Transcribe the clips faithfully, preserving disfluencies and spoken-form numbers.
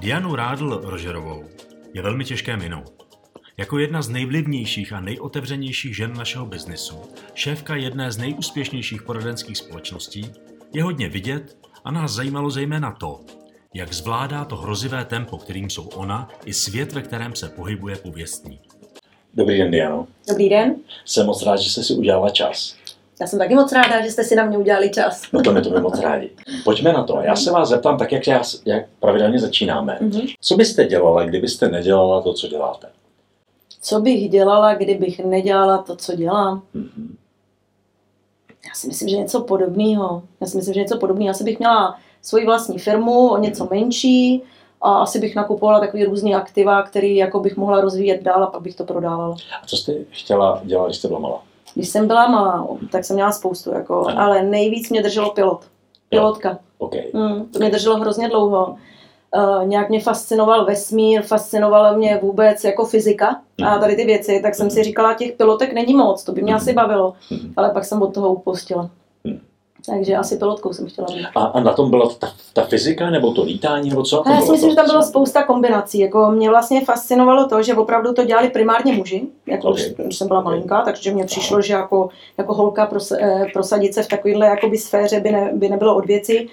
Dianu Radl-Rodžerovou je velmi těžké minout. Jako jedna z nejvlivnějších a nejotevřenějších žen našeho biznesu, šéfka jedné z nejúspěšnějších poradenských společností, je hodně vidět a nás zajímalo zejména to, jak zvládá to hrozivé tempo, kterým jsou ona i svět, ve kterém se pohybuje pověstní. Dobrý den, Diano. Dobrý den. Jsem moc rád, že jste si udělala čas. Já jsem taky moc ráda, že jste si na mě udělali čas. No to my to my moc rádi. Pojďme na to. Já se vás zeptám tak, jak, já, jak pravidelně začínáme. Mm-hmm. Co byste dělala, kdybyste nedělala to, co děláte? Co bych dělala, kdybych nedělala to, co dělám? Mm-hmm. Já si myslím, že něco podobného. Já si myslím, že něco podobného. Asi bych měla svoji vlastní firmu, o něco menší a asi bych nakupovala takový různý aktiva, který jako bych mohla rozvíjet dál a pak bych to prodávala. A co jste chtěla dělat, když jste byla malá? Když jsem byla malá, tak jsem měla spoustu, jako, ale nejvíc mě drželo pilot. Pilotka. Okay. Mm, to mě drželo hrozně dlouho. Uh, nějak mě fascinoval vesmír, fascinovala mě vůbec jako fyzika a tady ty věci, tak jsem si říkala, těch pilotek není moc, to by mě asi bavilo, ale pak jsem od toho upustila. Takže asi pilotkou jsem chtěla být. A, a na tom byla ta, ta fyzika nebo to lítání nebo co? A já si myslím, to, že tam bylo spousta kombinací. Jako mě vlastně fascinovalo to, že opravdu to dělali primárně muži. Jako okay. Když jsem byla malinká, takže mě přišlo, že jako, jako holka pros, eh, prosadit se v takovéhle jakoby sféře by, ne, by nebylo od věci.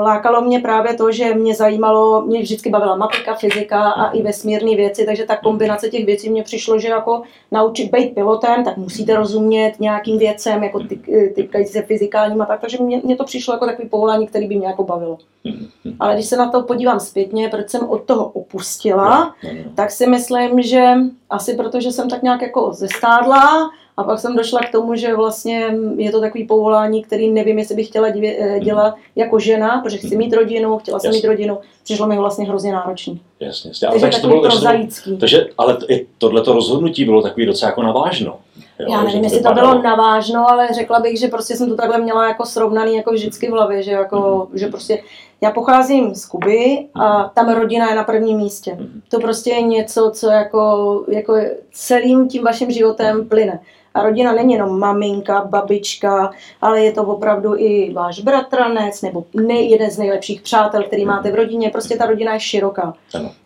Lákalo mě právě to, že mě zajímalo, mě vždycky bavila matika, fyzika a i vesmírné věci, takže ta kombinace těch věcí mě přišlo, že jako naučit být pilotem, tak musíte rozumět nějakým věcem, jako týkající se fyzikálním a tak, takže mě, mě to přišlo jako takový povolání, který by mě jako bavilo. Ale když se na to podívám zpětně, proč jsem od toho opustila, tak si myslím, že asi proto, že jsem tak nějak jako zestádla. A pak jsem došla k tomu, že vlastně je to takový povolání, který nevím, jestli bych chtěla divě, dělat jako žena, protože chci mít rodinu, chtěla jsem mít rodinu, přišlo mi vlastně hrozně náročný. Jasně, jasně. Takže, takže to bylo prozaický. Takže, ale to, tohleto rozhodnutí bylo takový docela jako navážno. Jo, já nevím, jestli to bylo navážno, ale řekla bych, že prostě jsem to takhle měla jako srovnaný jako vždycky v hlavě, že jako, mm-hmm. že prostě já pocházím z Kuby a tam rodina je na prvním místě. Mm-hmm. To prostě je něco, co jako, jako celým tím vaším životem plyne. A rodina není jenom maminka, babička, ale je to opravdu i váš bratranec nebo nej, jeden z nejlepších přátel, který máte v rodině. Prostě ta rodina je široká.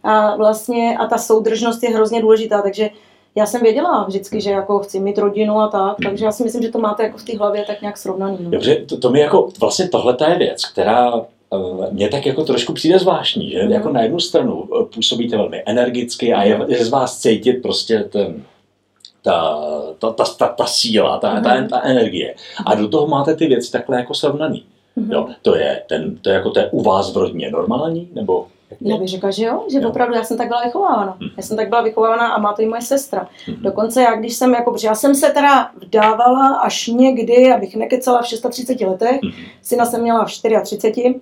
A vlastně a ta soudržnost je hrozně důležitá, takže já jsem věděla vždycky, že jako chci mít rodinu a tak, takže já si myslím, že to máte jako v té hlavě tak nějak srovnaný. No. Dobře, to, to mi jako vlastně tohle je věc, která mně tak jako trošku přijde zvláštní, že jako na jednu stranu působíte velmi energicky a je, je z vás cítit prostě ten Ta, ta, ta, ta, ta síla, ta, ta, ta energie. A do toho máte ty věci takhle jako srovnaný. Mm-hmm. Jo, to, je ten, to, je jako, to je u vás v rodině normální? Nebo já bych řekla, že jo, že jo. Opravdu já jsem tak byla vychovávána. Mm-hmm. Já jsem tak byla vychovávána a má to i moje sestra. Mm-hmm. Dokonce já, když jsem, jako, já jsem se teda vdávala až někdy, abych nekecala v třiceti šesti letech, mm-hmm. syna jsem měla v třiceti čtyřech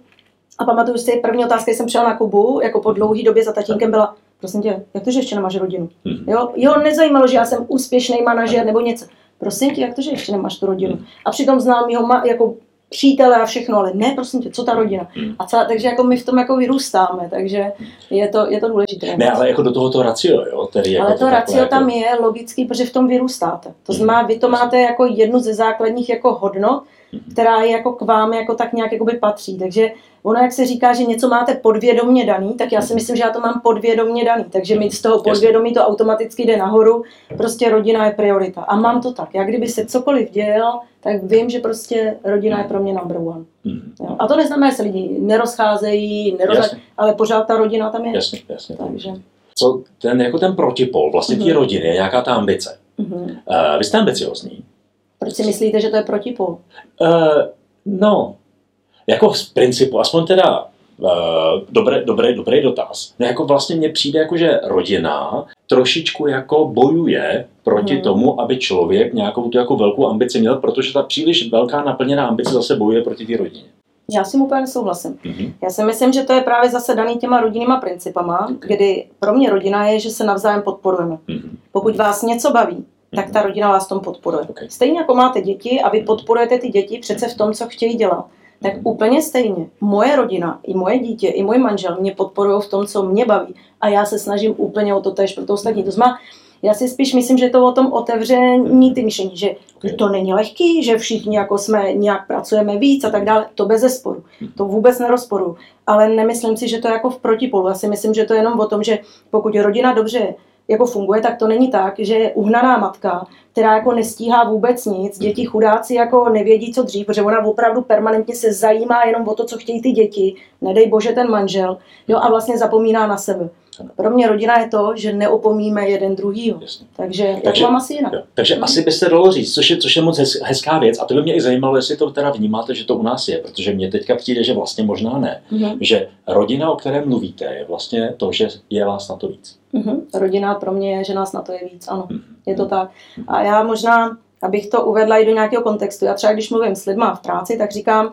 a pamatuju si, první otázka, když jsem přijela na Kubu, jako po dlouhý době za tatínkem byla, prosím tě, jak to, že ještě nemáš rodinu? Jo, jeho nezajímalo, že já jsem úspěšný manažer nebo něco. Prosím tě, jak to, že ještě nemáš tu rodinu? A přitom znám jeho ma- jako přítele a všechno, ale ne, prosím tě, co ta rodina? A celá, takže jako my v tom jako vyrůstáme, takže je to, je to důležité. Ne, ale jako do toho to racio, jo? Tedy jako ale to, to racio tam jako je logický, protože v tom vyrůstáte. To znamená, vy to máte jako jednu ze základních jako hodnot, která je jako k vám jako tak nějak jakoby patří. Takže ono, jak se říká, že něco máte podvědomně daný, tak já si myslím, že já to mám podvědomně daný. Takže mi z toho podvědomí to automaticky jde nahoru. Prostě rodina je priorita. A mám to tak. Já kdyby se cokoliv dělal, tak vím, že prostě rodina je pro mě number one. Jo? A to neznamená, že se lidi nerozcházejí, nerozcházejí, ale pořád ta rodina tam je. Jasně, jasně. Takže. Co ten, jako ten protipol vlastně té rodiny je nějaká ta ambice. Uh, vy jste ambiciozní. Proč si myslíte, že to je protipol? Uh, no, jako z principu, aspoň teda uh, dobrý, dobrý, dobrý dotaz. No jako vlastně mně přijde, jako, že rodina trošičku jako bojuje proti hmm. tomu, aby člověk nějakou tu jako velkou ambici měl, protože ta příliš velká naplněná ambice zase bojuje proti té rodině. Já s tím úplně nesouhlasím. Mm-hmm. Já si myslím, že to je právě zase daný těma rodinnýma principama, okay. kdy pro mě rodina je, že se navzájem podporujeme. Mm-hmm. Pokud vás něco baví, tak ta rodina vás tom podporuje. Okay. Stejně jako máte děti a vy podporujete ty děti přece v tom, co chtějí dělat, tak úplně stejně moje rodina, i moje dítě, i můj manžel mě podporují v tom, co mě baví a já se snažím úplně o to též pro to ostatní. To znamená, Já si spíš myslím, že to o tom otevření ty myšlení, že to není lehký, že všichni jako jsme nějak pracujeme víc a tak dále, to bez zesporu, to vůbec nerozporu, ale nemyslím si, že to je jako v protipolu. Já si myslím, že to je jenom o tom, že pokud rodina dobře jako funguje, tak to není tak, že je uhnaná matka, která jako nestíhá vůbec nic, děti chudáci jako nevědí, co dřív, protože ona opravdu permanentně se zajímá jenom o to, co chtějí ty děti, nedej bože ten manžel, jo, a vlastně zapomíná na sebe. Pro mě rodina je to, že neopomíme jeden druhýho. Takže, takže tak mám asi jinak. Jo, takže hmm. asi by se dalo říct, což je, což je moc hez, hezká věc. A to by mě i zajímalo, jestli to teda vnímáte, že to u nás je, protože mně teďka přijde, že vlastně možná ne. Hmm. Že rodina, o které mluvíte, je vlastně to, že je vás na to víc. Hmm. Rodina pro mě je, že nás na to je víc, ano. Hmm. Je to tak. A já možná, abych to uvedla i do nějakého kontextu, já třeba když mluvím s lidma v práci, tak říkám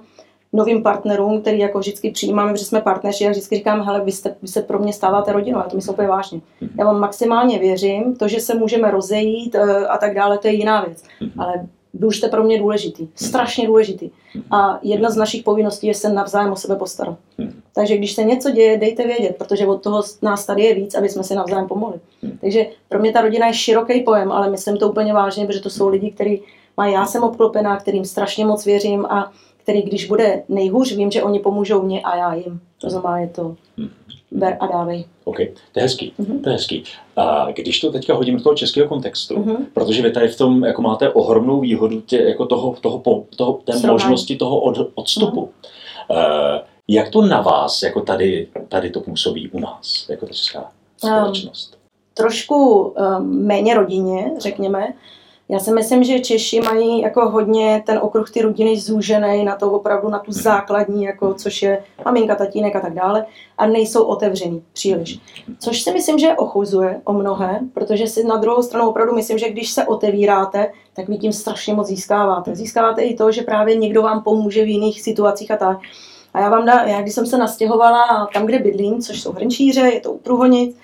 novým partnerům, který jako vždycky přijímáme, protože jsme partneři, já vždycky říkám, hele, vy, jste, vy se pro mě stáváte rodinou, já to myslím úplně vážně. Já vám maximálně věřím, to, že se můžeme rozejít a tak dále, to je jiná věc, ale vy už jste pro mě důležitý, strašně důležitý. A jedna z našich povinností je se navzájem o sebe postarat. Takže když se něco děje, dejte vědět, protože od toho nás tady je víc, aby jsme si navzájem pomohli. Takže pro mě ta rodina je široký pojem, ale myslím to úplně vážně, protože to jsou lidi, kteří mají, já jsem obklopená, kterým strašně moc věřím a který když bude nejhůř, vím, že oni pomůžou mě a já jim. To znamená, je to ber a dávej. OK, to je hezký, mm-hmm. to je hezký. A když to teďka hodím do toho českého kontextu, mm-hmm. protože vy tady v tom jako máte ohromnou výhodu tě, jako toho, toho, toho, té Srování. možnosti toho od, odstupu. Mm-hmm. Uh, jak to na vás, jako tady, tady to působí u nás, jako ta česká společnost? Um, trošku um, méně rodinně, řekněme. Já si myslím, že Češi mají jako hodně ten okruh ty rodiny zúžený na to opravdu na tu základní, jako, což je maminka, tatínek a tak dále, a nejsou otevřený příliš. Což si myslím, že ochuzuje o mnohé, protože si na druhou stranu opravdu myslím, že když se otevíráte, tak vy tím strašně moc získáváte. Získáváte i to, že právě někdo vám pomůže v jiných situacích a tak. A já vám dá, já když jsem se nastěhovala tam, kde bydlím, což jsou Hrnčíře, je to u Průhonic,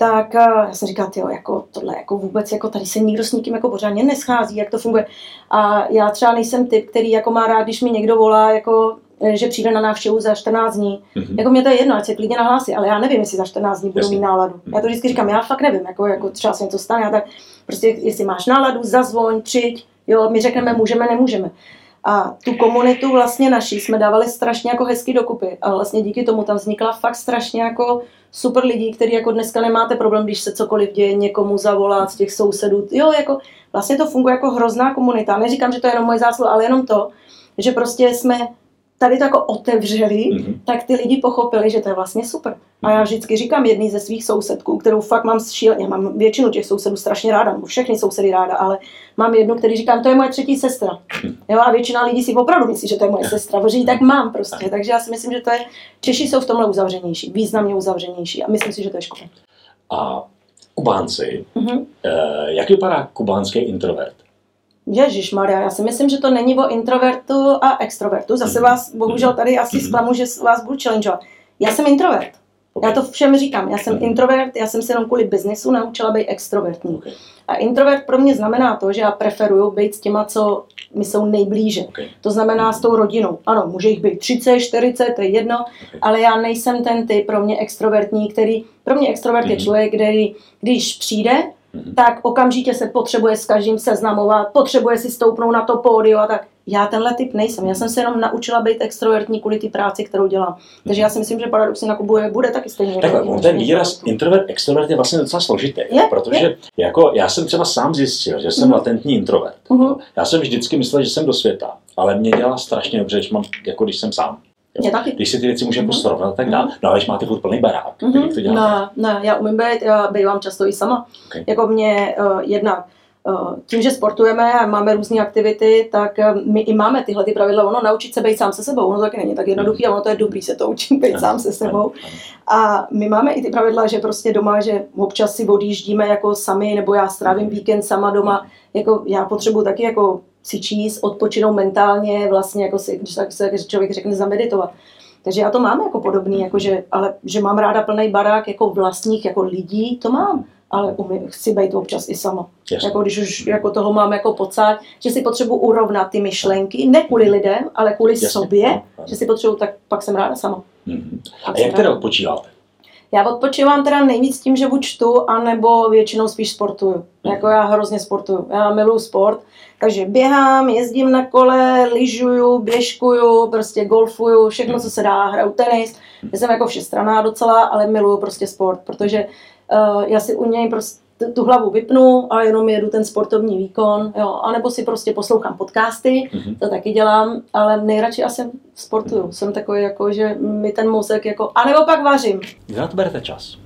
tak já jsem říkala, tyjo, jako tohle jako vůbec, jako tady se nikdo s nikým jako pořádně neschází, jak to funguje. A já třeba nejsem typ, který jako má rád, když mi někdo volá, jako, že přijde na návštěvu za čtrnáct dní. Mm-hmm. Jako mě to je jedno, ať se klidně nahlásí, ale já nevím, jestli za čtrnáct dní budu mít náladu. Mm-hmm. Já to vždycky říkám, já fakt nevím, jako, jako třeba se něco stane, tak prostě jestli máš náladu, zazvoň, přijď, jo, my řekneme, můžeme, nemůžeme. A tu komunitu vlastně naší jsme dávali strašně jako hezky dokupy a vlastně díky tomu tam vznikla fakt strašně jako super lidí, který jako dneska nemáte problém, když se cokoliv děje, někomu zavolat z těch sousedů, jo, jako vlastně to funguje jako hrozná komunita. Neříkám, že to je jenom moje zásluha, ale jenom to, že prostě jsme tady to jako otevřeli, mm-hmm. tak ty lidi pochopili, že to je vlastně super. A já vždycky říkám jedný ze svých sousedků, kterou fakt mám šíleně, já mám většinu těch sousedů strašně ráda, nebo všechny sousedy ráda, ale mám jednu, který říkám, to je moje třetí sestra. Jo, a většina lidí si opravdu myslí, že to je moje sestra, protože ji tak mám prostě. Takže já si myslím, že to je, Češi jsou v tomhle uzavřenější, významně uzavřenější a myslím si, že to je škoda. A Kubánci, mm-hmm. eh, jak vypadá kubánský introvert? Ježišmarja, já si myslím, že to není o introvertu a extrovertu. Zase vás, bohužel tady asi zklamu, že vás budu challengeovat. Já jsem introvert. Já to všem říkám. Já jsem introvert, já jsem se jenom kvůli biznesu naučila být extrovertní. A introvert pro mě znamená to, že já preferuju být s těma, co mi jsou nejblíže. To znamená s tou rodinou. Ano, může jich být třicet, čtyřicet, to je jedno, ale já nejsem ten typ pro mě extrovertní, který, pro mě extrovert je člověk, který, když přijde, tak okamžitě se potřebuje s každým seznamovat, potřebuje si stoupnout na to pódio a tak. Já tenhle typ nejsem, já jsem se jenom naučila být extrovertní kvůli té práci, kterou dělám. Takže já si myslím, že paradoxně na Kubě bude taky stejně. Takhle, on ten výraz introvert, extrovert je vlastně docela složitý, je, protože je. Jako já jsem třeba sám zjistil, že jsem uh-huh. latentní introvert. Uh-huh. Já jsem vždycky myslel, že jsem do světa, ale mě dělá strašně dobře, když mám, jako když jsem sám. Když si ty věci můžeme mm-hmm. srovnat, tak dá. No ale když máte furt plný barák, mm-hmm. tak to děláte? No, no, já umím být, já bývám často i sama. Okay. Jako mě uh, jednak, uh, tím, že sportujeme a máme různé aktivity, tak uh, my i máme tyhle ty pravidla. Ono naučit se být sám se sebou, ono taky není tak jednoduchý a ono to je dobrý se to učit být sám se sebou. A my máme i ty pravidla, že prostě doma, že občas si odjíždíme jako sami, nebo já strávím víkend sama doma. Jako já potřebuji taky jako si číst, odpočinou mentálně, vlastně jako si, když se člověk řekne zameditovat. Takže já to mám jako podobný, jako že, ale že mám ráda plný barák jako vlastních jako lidí, to mám, ale umím, chci být občas i sama. Jako když už jako toho mám jako pocát, že si potřebuji urovnat ty myšlenky, ne kvůli lidem, ale kvůli Jasně. sobě, že si potřebuji, tak pak jsem ráda sama. Mm-hmm. A jak teda odpočíváte? Já odpočívám teda nejvíc tím, že buď čtu, anebo většinou spíš sportuju. Jako já hrozně sportuju, já miluju sport, takže běhám, jezdím na kole, lyžuju, běžkuju, prostě golfuju, všechno, co se dá, hraju tenis. Já jsem jako všestranná docela, ale miluju prostě sport, protože uh, já si u něj prostě tu hlavu vypnu a jenom jedu ten sportovní výkon, jo, anebo si prostě poslouchám podcasty, mm-hmm. to taky dělám, ale nejradši asi sportuju, mm-hmm. jsem takový jako, že mi ten mozek jako, anebo pak vařím. Kde na to berete čas?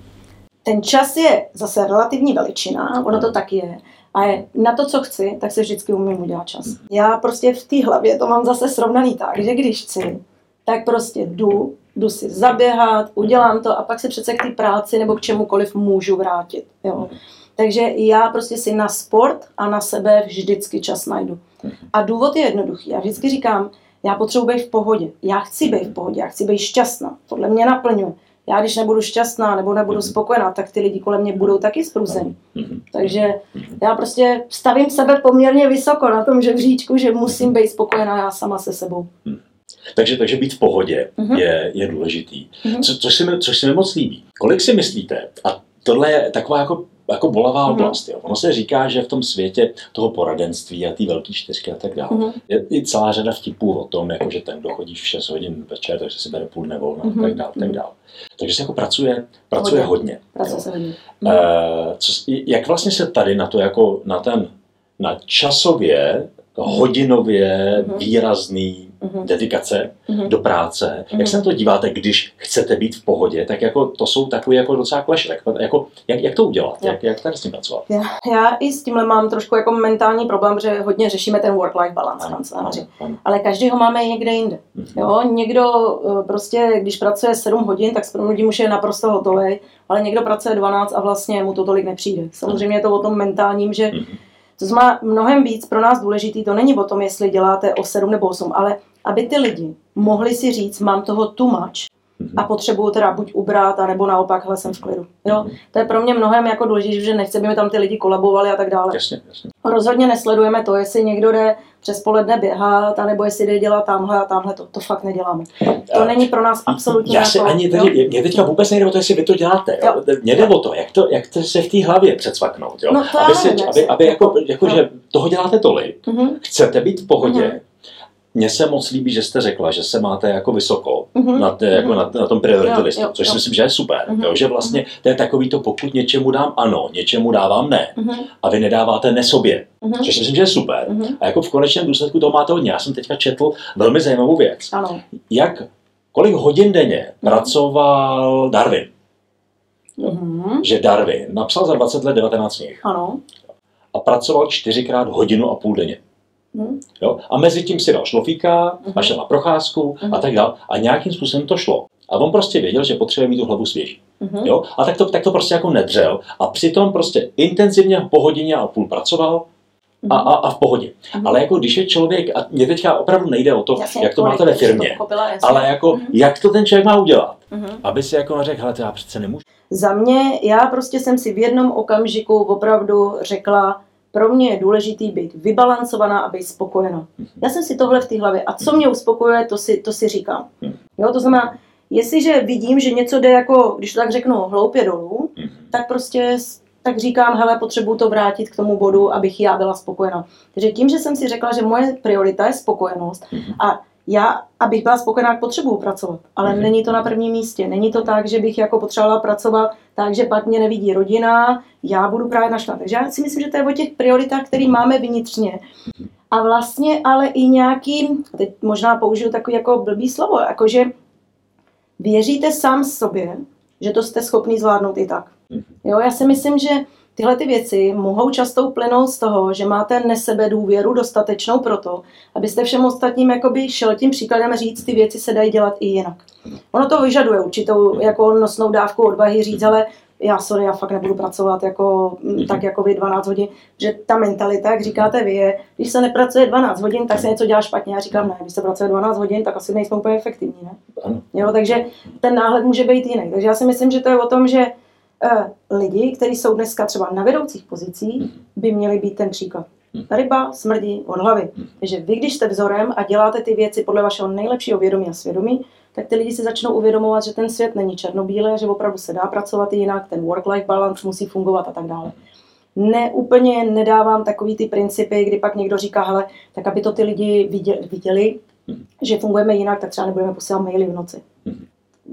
Ten čas je zase relativní veličina, ono to taky je. A je, na to, co chci, tak se vždycky umím udělat čas. Mm-hmm. Já prostě v té hlavě to mám zase srovnaný tak, že když chci, tak prostě jdu, jdu si zaběhat, udělám to a pak se přece k té práci nebo k čemukoliv můžu vrátit, jo. Takže já prostě si na sport a na sebe vždycky čas najdu. A důvod je jednoduchý. Já vždycky říkám, já potřebuji být v pohodě. Já chci být v pohodě, já chci být šťastná. Tohle mě naplňuje. Já když nebudu šťastná nebo nebudu spokojená, tak ty lidi kolem mě budou taky zprůzení. Takže já prostě stavím sebe poměrně vysoko na tom žebříčku, že musím být spokojená já sama se sebou. Takže, takže být v pohodě uh-huh. je, je důležitý. Uh-huh. Co, což, se mi, což se mi moc líbí. Kolik si myslíte, a tohle je taková jako jako bolavá oblast. Mm-hmm. Jo. Ono se říká, že v tom světě toho poradenství a ty velký čtyřky a tak dále mm-hmm. je i celá řada vtipů o tom, jako že ten, kdo chodí v šest hodin večer, takže si bere půl nevolna mm-hmm. a tak dále, tak dále. Takže se jako pracuje, pracuje hodně. hodně, pracuje hodně. E, co, jak vlastně se tady na to jako na ten na časově, hodinově mm-hmm. výrazný mm-hmm. dedikace mm-hmm. do práce, mm-hmm. jak se na to díváte, když chcete být v pohodě, tak jako to jsou takové jako docela kleše, tak jako, jak, jak to udělat, yeah. jak, jak tady s tím pracovat? Yeah. Já i s tímhle mám trošku jako mentální problém, že hodně řešíme ten work-life balance, kanceláři, ale každý ho máme někde jinde. Mm-hmm. Jo? Někdo prostě, když pracuje sedm hodin, tak s průměrem už je naprosto hotový, ale někdo pracuje dvanáct a vlastně mu to tolik nepřijde. Samozřejmě je to o tom mentálním, že mm-hmm. to znamená mnohem víc pro nás důležitý, to není o tom, jestli děláte o sedm nebo osm, ale aby ty lidi mohli si říct, mám toho too much a potřebuju teda buď ubrat, anebo naopak, hele, jsem v klidu. Jo? To je pro mě mnohem jako důležitější, že nechci, aby mi tam ty lidi kolabovali a tak dále. Jasně, jasně. Rozhodně nesledujeme to, jestli někdo jde přes poledne běhat, anebo jestli jde dělat tamhle a tamhle, to, to fakt neděláme. To a není pro nás absolutně já jako... Ani tady, mě teďka vůbec nejde o to, jestli vy to děláte. Jo? Jo. Mě jde o to, jak to, jak to se v té hlavě přecvaknout. Jo? No to aby, se, nevím, aby, aby jako, jako no. že toho děláte tolik, mm-hmm. chcete být v pohodě, mm-hmm. Mně se moc líbí, že jste řekla, že se máte jako vysoko mm-hmm. na, té, jako na, na tom priority jo, listu, jo, což jo. si myslím, že je super. Mm-hmm. Jo, že vlastně to je takový to, pokud něčemu dám ano, něčemu dávám ne mm-hmm. a vy nedáváte ne sobě, mm-hmm. což si myslím, že je super. Mm-hmm. A jako v konečném důsledku toho máte hodně. Já jsem teďka četl velmi zajímavou věc. Ano. Jak, kolik hodin denně mm-hmm. pracoval Darwin? Mm-hmm. Že Darwin napsal za dvacet let devatenáct knih ano. a pracoval čtyřikrát hodinu a půl denně. Hmm. Jo? A mezi tím si dal šlofíka uh-huh. a šel na procházku uh-huh. a tak dál a nějakým způsobem to šlo. A on prostě věděl, že potřebuje mít tu hlavu svěží. Uh-huh. Jo? A tak to, tak to prostě jako nedřel a přitom prostě intenzivně po hodině a půl pracoval a, a, a v pohodě. Uh-huh. Ale jako když je člověk, a mě teďka opravdu nejde o to, jasně, jak to máte ve firmě, kopila, ale jako uh-huh. jak to ten člověk má udělat, uh-huh. aby si jako řekl, hele, to já přece nemůžu. Za mě, já prostě jsem si v jednom okamžiku opravdu řekla, pro mě je důležitý být vybalancovaná a být spokojená. Já jsem si tohle v té hlavě. A co mě uspokojuje, to si, to si říkám. Jo, to znamená, jestliže vidím, že něco jde jako, když to tak řeknu, hloupě dolů, tak prostě tak říkám, hele, potřebuji to vrátit k tomu bodu, abych já byla spokojená. Takže tím, že jsem si řekla, že moje priorita je spokojenost a já, abych byla spokojená, potřebuji pracovat, ale mm. není to na prvním místě. Není to tak, že bych jako potřebovala pracovat tak, že pak mě nevidí rodina, já budu právě naštvaná. Takže já si myslím, že to je o těch prioritách, které máme vnitřně. A vlastně ale i nějaký, teď možná použiju takový jako blbý slovo, jakože věříte sám sobě, že to jste schopný zvládnout i tak. Jo, já si myslím, že tyhle ty věci mohou často plynout z toho, že máte nesebedůvěru dostatečnou proto, abyste všem ostatním jakoby šel tím příkladem říct, ty věci se dají dělat i jinak. Ono to vyžaduje určitou jako nosnou dávku odvahy říct, ale já sorry, já fakt nebudu pracovat jako, tak jako vy dvanáct hodin, že ta mentalita, jak říkáte vy, je, když se nepracuje dvanáct hodin, tak se něco dělá špatně. Já říkám, ne, když se pracuje dvanáct hodin, tak asi nejsme úplně efektivní, ne? Jo, takže ten náhled může být jiný. Takže já si myslím, že to je o tom, že lidi, kteří jsou dneska třeba na vedoucích pozicích, by měli být ten příklad. Ryba smrdí od hlavy. Takže vy, když jste vzorem a děláte ty věci podle vašeho nejlepšího vědomí a svědomí, tak ty lidi si začnou uvědomovat, že ten svět není černobílý, že opravdu se dá pracovat jinak, ten work-life balance musí fungovat a tak dále. Ne, úplně nedávám takový ty principy, kdy pak někdo říká, hele, tak aby to ty lidi viděli, že fungujeme jinak, tak třeba nebudeme posílat maily v noci.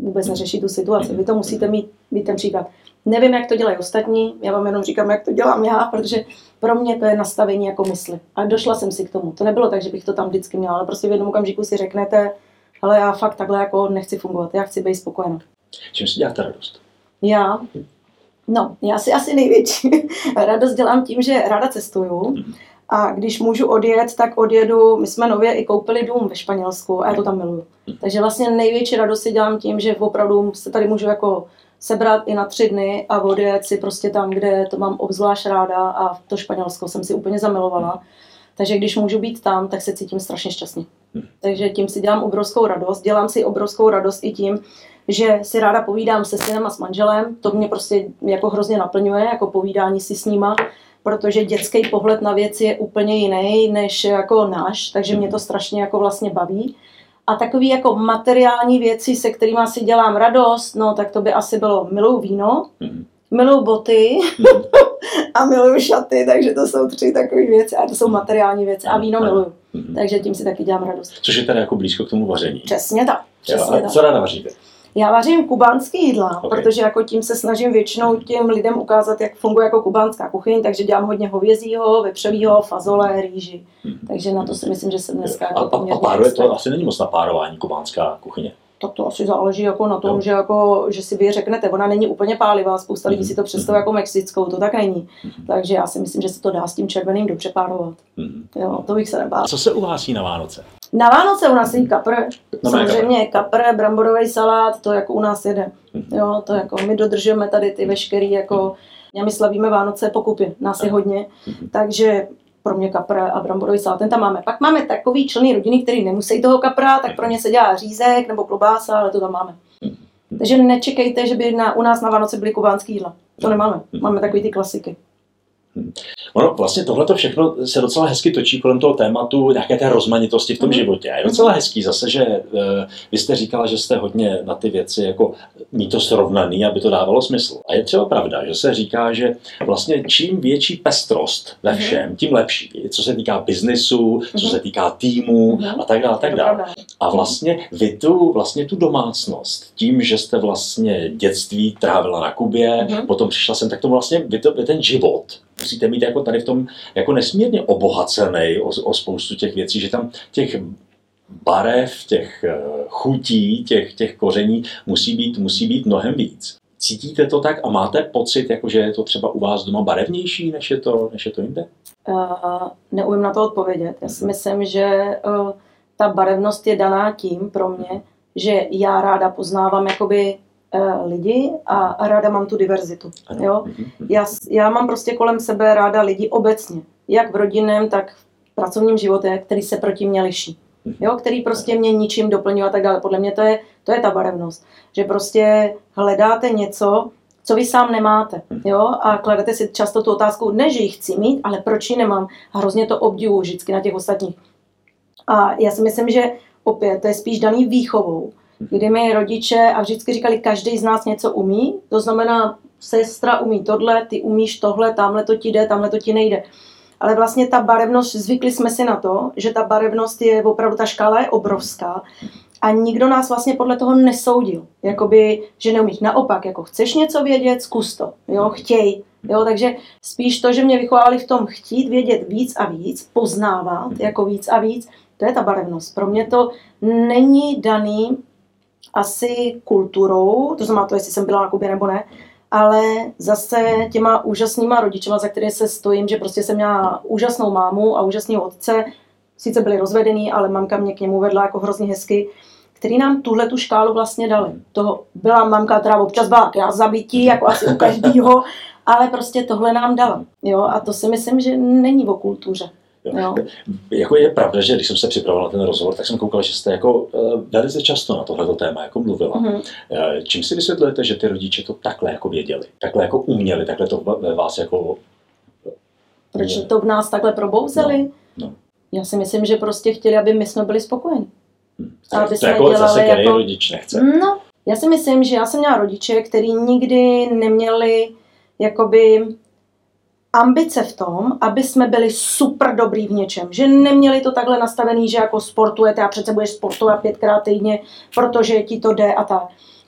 Vůbec neřeší tu situaci. Vy to musíte mít, mít ten příklad. Nevím, jak to dělají ostatní, já vám jenom říkám, jak to dělám já, protože pro mě to je nastavení jako mysli. A došla jsem si k tomu. To nebylo tak, že bych to tam vždycky měla, ale prostě v jednom okamžiku si řeknete, hele, já fakt takhle jako nechci fungovat, já chci být spokojená. Čím si děláte radost? Já? No, já si asi největší radost dělám tím, že ráda cestuju. A když můžu odjet, tak odjedu. My jsme nově i koupili dům ve Španělsku a já to tam miluju. Takže vlastně největší radost si dělám tím, že opravdu se tady můžu jako sebrat i na tři dny a odjet si prostě tam, kde to mám obzvlášť ráda, a to Španělsko jsem si úplně zamilovala. Takže když můžu být tam, tak se cítím strašně šťastně. Takže tím si dělám obrovskou radost. Dělám si obrovskou radost i tím, že si ráda povídám se synem a s manželem. To mě prostě jako hrozně naplňuje, jako povídání si s nima, protože dětský pohled na věci je úplně jiný než jako náš, takže mě to strašně jako vlastně baví. A takový jako materiální věci, se kterými si dělám radost, no tak to by asi bylo miluju víno, miluju boty a miluju šaty, takže to jsou tři takové věci a to jsou materiální věci a víno miluju. Takže tím si taky dělám radost. Což je teda jako blízko k tomu vaření. Přesně tak. Přesně jo, a co ráda vaříte? Já vařím kubánský jídla, okay. Protože jako tím se snažím většinou těm lidem ukázat, jak funguje jako kubánská kuchyň, takže dělám hodně hovězího, vepřovýho, fazole, rýži. Mm-hmm. Takže na to si myslím, že jsem dneska... A, jako a páruje to, asi není moc na párování kubánská kuchyně. Tak to asi záleží jako na tom, no. že, jako, že si vy řeknete, ona není úplně pálivá, spousta lidí si to představuje jako mexickou, to tak není. Mm-hmm. Takže já si myslím, že se to dá s tím červeným dobře párovat. Mm-hmm. Jo, to bych se nebál. Co se uhásí na Vánoce? Na Vánoce u nás je kapr, no, samozřejmě kapr, bramborový salát, to jako u nás jede. Jo, to jako my dodržujeme tady ty veškerý, jako my slavíme Vánoce po kupě, nás je hodně, takže pro mě kapr a bramborový salát, ten tam máme. Pak máme takový členy rodiny, který nemusí toho kapra, tak pro ně se dělá řízek nebo klobása, ale to tam máme. Takže nečekejte, že by na, u nás na Vánoce byly kubánský jídla, to nemáme, máme takový ty klasiky. Ono vlastně tohleto všechno se docela hezky točí kolem toho tématu nějaké té rozmanitosti v tom životě. A je docela hezký zase, že e, vy jste říkala, že jste hodně na ty věci jako mít to srovnaný, aby to dávalo smysl. A je třeba pravda, že se říká, že vlastně čím větší pestrost ve všem, tím lepší. Co se týká biznisu, co se týká týmu a tak dále, tak dále. A vlastně vy tu, vlastně tu domácnost, tím, že jste vlastně dětství trávila na Kubě, potom přišla sem, tak to vlastně vy, to, vy ten život musíte mít jako tady v tom jako nesmírně obohacený o, o spoustu těch věcí, že tam těch barev, těch chutí, těch, těch koření musí být, musí být mnohem víc. Cítíte to tak a máte pocit, jako že je to třeba u vás doma barevnější, než je to, než je to jinde? Uh, neumím na to odpovědět. Já si myslím, že uh, ta barevnost je daná tím pro mě, že já ráda poznávám jakoby lidi a ráda mám tu diverzitu. Jo? Já, já mám prostě kolem sebe ráda lidi obecně, jak v rodinném, tak v pracovním životě, který se proti mě liší. Jo? Který prostě mě ničím doplňují a tak dále. Podle mě to je, to je ta barevnost, že prostě hledáte něco, co vy sám nemáte. Jo? A kladete si často tu otázku, ne, že ji chci mít, ale proč ji nemám. Hrozně to obdivuji vždycky na těch ostatních. A já si myslím, že opět to je spíš daný výchovou, kdy mi rodiče a vždycky říkali, každý z nás něco umí, to znamená, sestra umí tohle, ty umíš tohle, tamhle to ti jde, tamhle to ti nejde. Ale vlastně ta barevnost, zvykli jsme si na to, že ta barevnost je opravdu, ta škála je obrovská a nikdo nás vlastně podle toho nesoudil, jakoby, že neumíš. Naopak, jako chceš něco vědět, zkus to, jo, chtěj. Jo, takže spíš to, že mě vychovávali v tom chtít vědět víc a víc, poznávat jako víc a víc, to je ta barevnost. Pro mě to není daný asi kulturou, to znamená to, jestli jsem byla na Kubě nebo ne, ale zase těma úžasnýma rodičema, za které se stojím, že prostě jsem měla úžasnou mámu a úžasného otce, sice byli rozvedený, ale mamka mě k němu vedla jako hrozně hezky, který nám tuhle tu škálu vlastně dali. Toho byla mamka, která občas byla já zabití, jako asi u každého, ale prostě tohle nám dala. Jo? A to si myslím, že není o kultuře. Jo. Jako je pravda, že když jsem se připravoval na ten rozhovor, tak jsem koukal, že jste jako velice často na tohleto téma jako mluvila. Mm-hmm. Čím si vysvětlujete, že ty rodiče to takhle jako věděli, takhle jako uměli, takhle to ve vás jako Proč to v nás takhle probouzeli? No, no. Já si myslím, že prostě chtěli, aby my jsme byli spokojeni. Hmm. A aby to jsme jako zase který jako... rodič nechce. No, já si myslím, že já jsem měla rodiče, kteří nikdy neměli jakoby ambice v tom, aby jsme byli super dobrý v něčem. Že neměli to takhle nastavený, že jako sportujete a přece budeš sportovat pětkrát týdně, protože ti to jde a tak.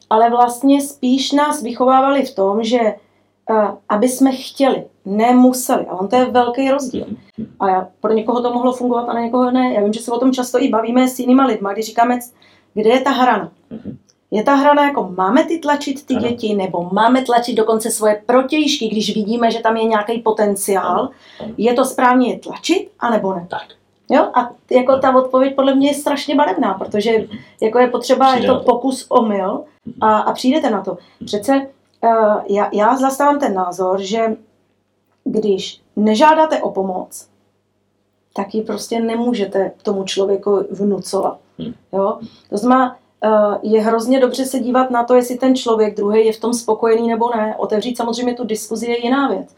Ale vlastně spíš nás vychovávali v tom, že aby jsme chtěli, nemuseli. A on to je velký rozdíl. A já, pro někoho to mohlo fungovat a na někoho ne. Já vím, že se o tom často i bavíme s jinýma lidma, když říkáme, kde je ta hrana. Je ta hrana jako máme ty tlačit ty ano. děti, nebo máme tlačit dokonce svoje protějšky, když vidíme, že tam je nějaký potenciál. Ano. Ano. Je to správně je tlačit, anebo ne? Tak. Jo? A jako ta odpověď podle mě je strašně barevná, protože jako je potřeba, je to pokus omyl a, a přijdete na to. Přece Uh, já, já zastávám ten názor, že když nežádáte o pomoc, tak ji prostě nemůžete tomu člověku vnucovat. Hmm. Jo? To znamená, uh, je hrozně dobře se dívat na to, jestli ten člověk druhý je v tom spokojený nebo ne. Otevřít samozřejmě tu diskuzi je jiná věc.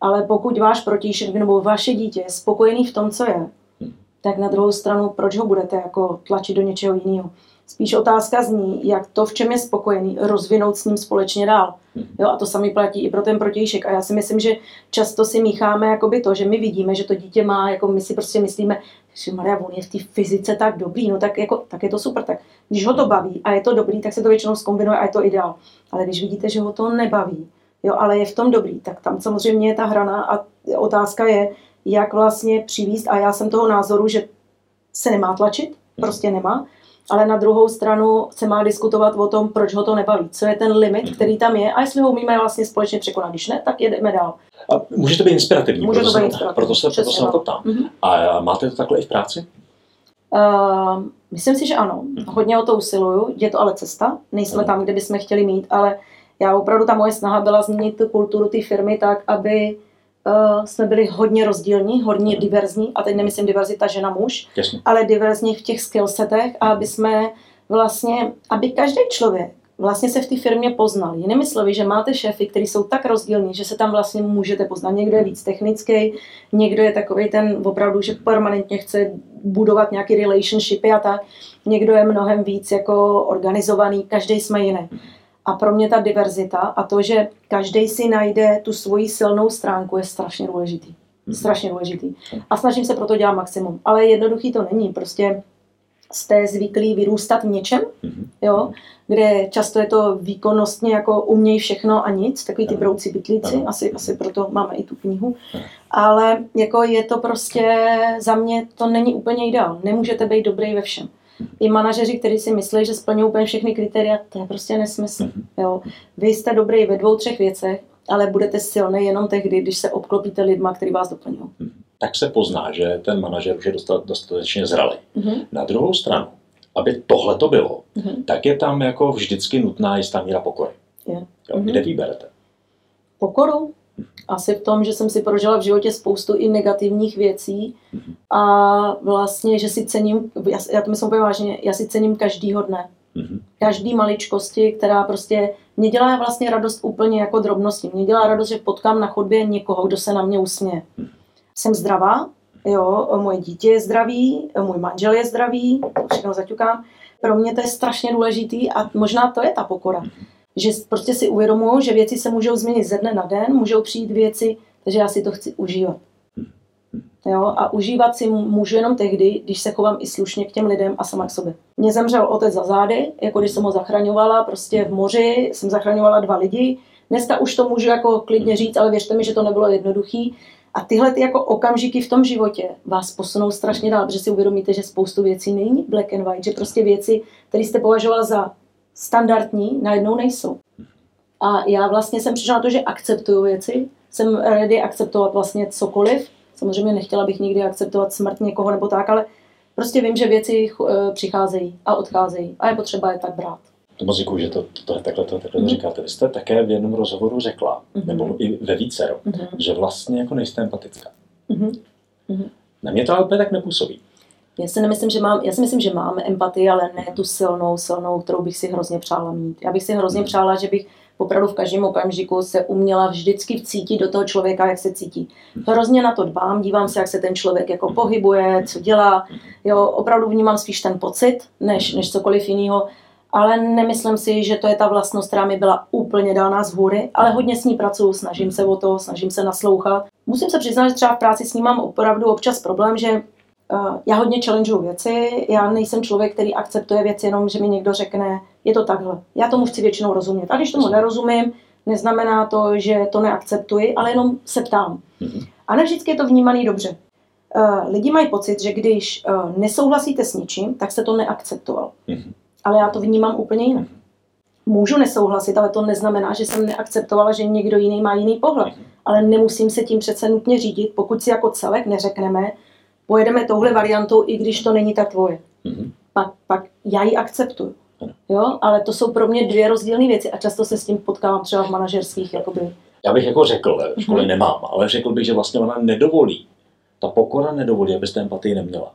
Ale pokud váš protižek nebo vaše dítě je spokojený v tom, co je, hmm. tak na druhou stranu, proč ho budete jako tlačit do něčeho jiného? Spíš otázka zní, jak to, v čem je spokojený, rozvinout s ním společně dál. Jo, a to samý platí i pro ten protějšek. A já si myslím, že často si mícháme jakoby to, že my vidíme, že to dítě má, jako my si prostě myslíme, že Maria, on je v té fyzice tak dobrý, no tak, jako, tak je to super. Tak když ho to baví a je to dobrý, tak se to většinou zkombinuje a je to ideál. Ale když vidíte, že ho to nebaví, jo, ale je v tom dobrý, tak tam samozřejmě je ta hrana a otázka je, jak vlastně přivést. A já jsem toho názoru, že se nemá tlačit, prostě nemá. Ale na druhou stranu se má diskutovat o tom, proč ho to nebaví, co je ten limit, který tam je a jestli ho umíme vlastně společně překonat, když ne, tak jedeme dál. A může to být inspirativní, může proto, to být inspirativní. proto se, proto se na to ptám. Mm-hmm. A máte to takhle i v práci? Uh, myslím si, že ano. Hodně o to usiluju, je to ale cesta, nejsme mm. tam, kde bychom chtěli mít, ale já opravdu, ta moje snaha byla změnit tu kulturu té firmy tak, aby Uh, jsme byli hodně rozdílní, hodně hmm. diverzní, a teď nemyslím diverzita žena muž, Jasně. ale diverzní v těch skillsetech, a aby jsme vlastně, aby každý člověk vlastně se v té firmě poznal. Jinými slovy, že máte šéfy, kteří jsou tak rozdílní, že se tam vlastně můžete poznat. Někdo je víc technický, někdo je takový ten opravdu, že permanentně chce budovat nějaké relationshipy a tak. Někdo je mnohem víc jako organizovaný, každý jsme jiný. A pro mě ta diverzita a to, že každý si najde tu svoji silnou stránku, je strašně důležitý. Strašně důležitý. A snažím se proto dělat maximum. Ale jednoduchý to není. Prostě jste zvyklí vyrůstat v něčem, jo? Kde často je to výkonnostně jako umějí všechno a nic. Takový ty brouci bytlíci, asi, asi proto máme i tu knihu. Ale jako je to prostě, za mě to není úplně ideál. Nemůžete být dobrý ve všem. I manažeři, kteří si myslí, že splňují úplně všechny kritéria, to je prostě nesmysl. Jo. Vy jste dobrý ve dvou, třech věcech, ale budete silný jenom tehdy, když se obklopíte lidma, který vás doplňují. Tak se pozná, že ten manažer už je dostatečně zralý. Mm-hmm. Na druhou stranu, aby tohle to bylo, mm-hmm. tak je tam jako vždycky nutná jistá míra pokory. Yeah. Jo, mm-hmm. Kde vyberete? Pokoru? Asi v tom, že jsem si prožila v životě spoustu i negativních věcí a vlastně, že si cením, já, já to myslím úplně vážně, já si cením každýho dne. Každý maličkosti, která prostě, mě dělá vlastně radost úplně jako drobnosti. Mě dělá radost, že potkám na chodbě někoho, kdo se na mě usměje. Jsem zdravá, jo, moje dítě je zdravý, můj manžel je zdravý, všechno zaťukám. Pro mě to je strašně důležitý a možná to je ta pokora. Že prostě si uvědomuju, že věci se můžou změnit ze dne na den, můžou přijít věci, takže já si to chci užívat. Jo? A užívat si můžu jenom tehdy, když se chovám i slušně k těm lidem a sama k sobě. Mě zemřel otec za zády, jako když jsem ho zachraňovala, prostě v moři jsem zachraňovala dva lidi. Dneska už to můžu jako klidně říct, ale věřte mi, že to nebylo jednoduchý. A tyhle ty jako okamžiky v tom životě vás posunou strašně dál, protože si uvědomíte, že spoustu věcí není black and white, že prostě věci, které jste považovala za standardní, najednou nejsou. A já vlastně jsem přišla na to, že akceptuju věci, jsem ready akceptovat vlastně cokoliv. Samozřejmě nechtěla bych nikdy akceptovat smrt někoho nebo tak, ale prostě vím, že věci přicházejí a odcházejí a je potřeba je tak brát. To moc děkuji, že to, to, to, takhle, to, takhle mm-hmm. říkáte. Vy jste také v jednom rozhovoru řekla, mm-hmm. nebo i ve vícero, mm-hmm. že vlastně jako nejste empatická. Mm-hmm. Mm-hmm. Na mě to ale tak nepůsobí. Já si nemyslím, že mám, já si myslím, že mám empatii, ale ne tu silnou, silnou, kterou bych si hrozně přála mít. Já bych si hrozně přála, že bych opravdu v každém okamžiku se uměla vždycky vcítit do toho člověka, jak se cítí. Hrozně na to dbám, dívám se, jak se ten člověk jako pohybuje, co dělá. Jo, opravdu vnímám spíš ten pocit, než, než cokoliv jiného. Ale nemyslím si, že to je ta vlastnost, která mi byla úplně dána z hůry, ale hodně s ní pracuju, snažím se o to, snažím se naslouchat. Musím se přiznat, že třeba v práci s ní mám opravdu občas problém, že uh, já hodně challengeuju věci, já nejsem člověk, který akceptuje věci jenom, že mi někdo řekne, je to takhle. Já tomu chci většinou rozumět. A když tomu nerozumím, neznamená to, že to neakceptuji, ale jenom se ptám. A ne vždycky je to vnímaný dobře. Uh, lidi mají pocit, že když uh, nesouhlasíte s ničím, tak se to neakceptoval. Ale já to vnímám úplně jinak. Můžu nesouhlasit, ale to neznamená, že jsem neakceptovala, že někdo jiný má jiný pohled. Ale nemusím se tím přece nutně řídit, pokud si jako celek neřekneme, pojedeme touhle variantou, i když to není ta tvoje. Mm-hmm. Pak, pak já ji akceptuju. Jo? Ale to jsou pro mě dvě rozdílné věci a často se s tím potkávám třeba v manažerských. Jakoby. Já bych jako řekl, v škole mm-hmm. nemám, ale řekl bych, že vlastně ona nedovolí. Ta pokora nedovolí, abyste empatii neměla.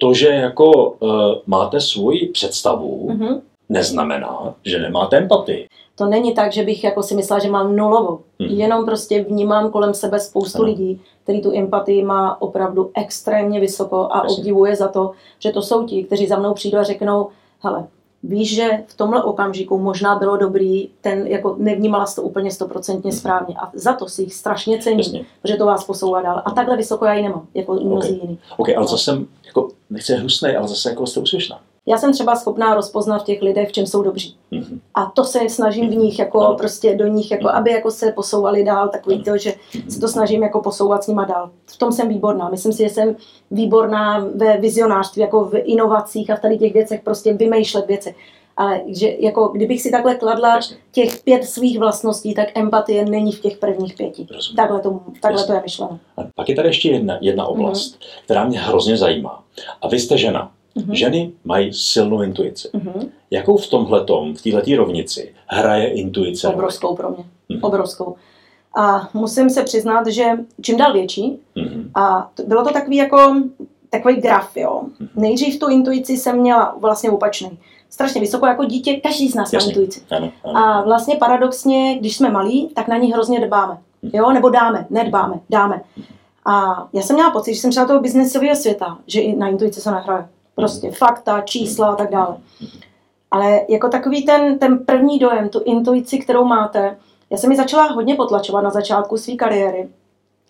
To, že jako uh, máte svoji představu, mm-hmm. neznamená, že nemáte empatii. To není tak, že bych jako si myslela, že mám nulovou. Mm-hmm. Jenom prostě vnímám kolem sebe spoustu ano. lidí, který tu empatii má opravdu extrémně vysoko a Jasně. obdivuje za to, že to jsou ti, kteří za mnou přijdou a řeknou, hele, víš, že v tomhle okamžiku možná bylo dobrý, ten jako nevnímala jsi to úplně stoprocentně správně a za to si jich strašně cením, že to vás posouvá dál. A takhle vysoko já ji nemám, jako mnozí okay. jiný. Ok, ale zase, jako, nechci hnusnej, ale zase jako jste úspěšná. Já jsem třeba schopná rozpoznat v těch lidech, v čem jsou dobří. Mm-hmm. A to se snažím v nich, jako mm-hmm. prostě do nich, jako, aby jako se posouvali dál, takový to, že se to snažím jako posouvat s nima dál. V tom jsem výborná. Myslím si, že jsem výborná ve vizionářství, jako v inovacích a v tady těch věcech, prostě vymýšlet věci. Ale že, jako, kdybych si takhle kladla těch pět svých vlastností, tak empatie není v těch prvních pěti. Rozumím. Takhle to, takhle to je myšleno. Pak je tady ještě jedna, jedna oblast, mm-hmm. která mě hrozně zajímá. A vy jste žena. Mm-hmm. Ženy mají silnou intuici. Mm-hmm. Jakou v tomhletom, v této rovnici hraje intuice? Obrovskou pro mě. Mm-hmm. Obrovskou. A musím se přiznat, že čím dál větší, mm-hmm. a to, bylo to takový jako takový graf, jo. Mm-hmm. Nejdřív tu intuici jsem měla vlastně opačný. Strašně vysoko, jako dítě, každý z nás Jasně. má intuici. Ano, ano. A vlastně paradoxně, když jsme malí, tak na ní hrozně dbáme. Mm-hmm. Jo, nebo dáme, nedbáme, dáme. A já jsem měla pocit, že jsem šla do toho biznesového světa, že i na intuici se nahraje. Prostě fakta, čísla a tak dále. Ale jako takový ten, ten první dojem, tu intuici, kterou máte, já jsem ji začala hodně potlačovat na začátku své kariéry.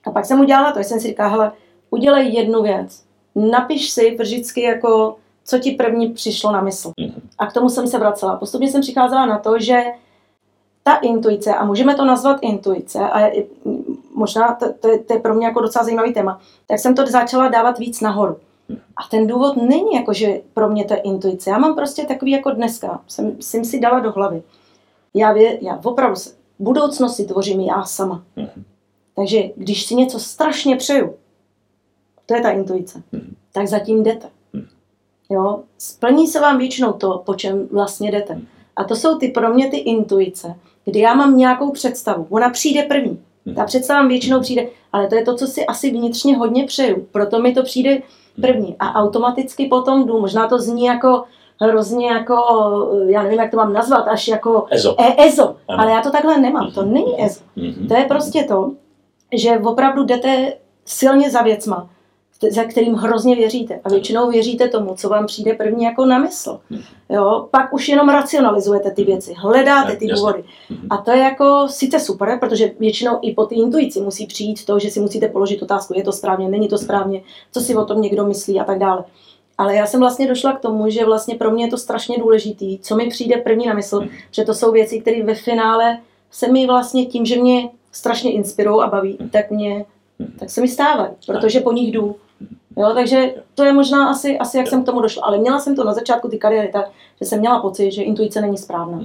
A pak jsem udělala to, že jsem si říkala, hele, udělej jednu věc. Napiš si vždycky, jako, co ti první přišlo na mysl. A k tomu jsem se vracela. Postupně jsem přicházela na to, že ta intuice, a můžeme to nazvat intuice, a možná to, to, je, to je pro mě jako docela zajímavý téma, tak jsem to začala dávat víc nahoru. A ten důvod není jako, že pro mě to je intuice. Já mám prostě takový jako dneska. Jsem, jsem si dala do hlavy. Já, vě, já opravdu se, budoucnost si tvořím já sama. Mm-hmm. Takže když si něco strašně přeju, to je ta intuice, mm-hmm. tak zatím jdete. Mm-hmm. Jo? Splní se vám většinou to, po čem vlastně jdete. Mm-hmm. A to jsou ty pro mě ty intuice, kdy já mám nějakou představu. Ona přijde první. Mm-hmm. Ta představa většinou přijde, ale to je to, co si asi vnitřně hodně přeju. Proto mi to přijde první. A automaticky potom jdu. Možná to zní jako hrozně jako, já nevím, jak to mám nazvat, až jako EZO. E- EZO. Ale já to takhle nemám. To není EZO. To je prostě to, že opravdu jdete silně za věcma, za kterým hrozně věříte. A většinou věříte tomu, co vám přijde první jako na mysl. Jo? Pak už jenom racionalizujete ty věci. Hledáte ty důvody. A to je jako sice super, protože většinou i po té intuici musí přijít to, že si musíte položit otázku, je to správně, není to správně, co si o tom někdo myslí a tak dále. Ale já jsem vlastně došla k tomu, že vlastně pro mě je to strašně důležitý, co mi přijde první na mysl, že to jsou věci, které ve finále se mi vlastně tím, že mě strašně inspirují a baví, tak mě, tak se mi stávají, protože po nich jdu. Jo, takže to je možná asi, asi jak jsem k tomu došla. Ale měla jsem to na začátku ty kariéry tak, že jsem měla pocit, že intuice není správná.